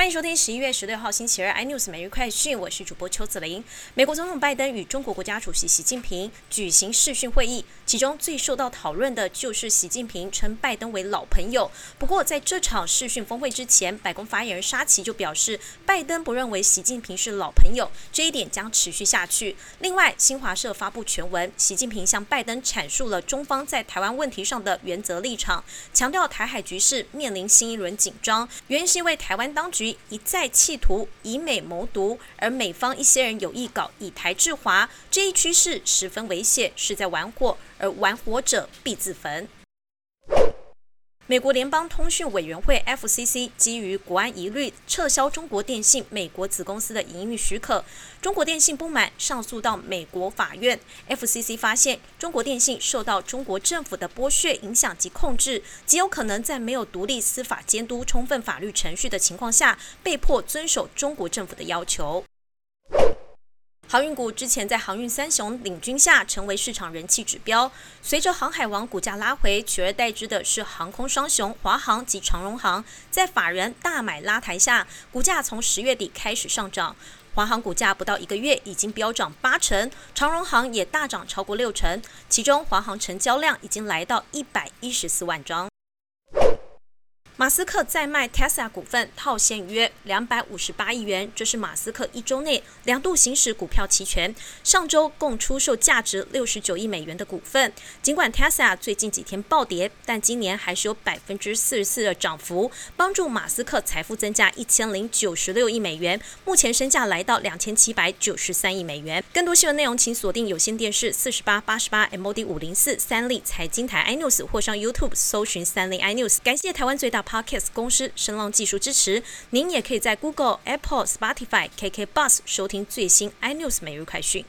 欢迎收听11月16号星期二 iNews 每日快讯，我是主播邱子玲。美国总统拜登与中国国家主席习近平举行视讯会议，其中最受到讨论的就是习近平称拜登为老朋友。不过在这场视讯峰会之前，白宫发言人沙奇就表示，拜登不认为习近平是老朋友，这一点将持续下去。另外，新华社发布全文，习近平向拜登阐述了中方在台湾问题上的原则立场，强调台海局势面临新一轮紧张，原因是因为台湾当局一再企图以美谋独，而美方一些人有意搞以台制华，这一趋势十分危险，是在玩火，而玩火者必自焚。美国联邦通讯委员会 FCC 基于国安疑虑，撤销中国电信美国子公司的营运许可。中国电信不满，上诉到美国法院。FCC 发现，中国电信受到中国政府的剥削影响及控制，极有可能在没有独立司法监督、充分法律程序的情况下，被迫遵守中国政府的要求。航运股之前在航运三雄领军下成为市场人气指标，随着航海王股价拉回，取而代之的是航空双雄华航及长荣航，在法人大买拉抬下，股价从10月底开始上涨。华航股价不到1个月已经飙涨8成，长荣航也大涨超过6成，其中华航成交量已经来到114万张。马斯克再卖 Tesla 股份套现约258亿元，这是马斯克1周内2度行使股票期权，上周共出售价值69亿美元的股份。尽管 Tesla 最近几天暴跌，但今年还是有 44% 的涨幅，帮助马斯克财富增加1096亿美元，目前身价来到2793亿美元。更多新闻内容请锁定有线电视4888 MOD 504三立财经台 iNews 或上 YouTube 搜寻三立 iNews。 感谢台湾最大 Podcast 公司声浪技术支持，您也可以在 Google、Apple、Spotify、KKBOX 收听最新 iNews 每日快讯。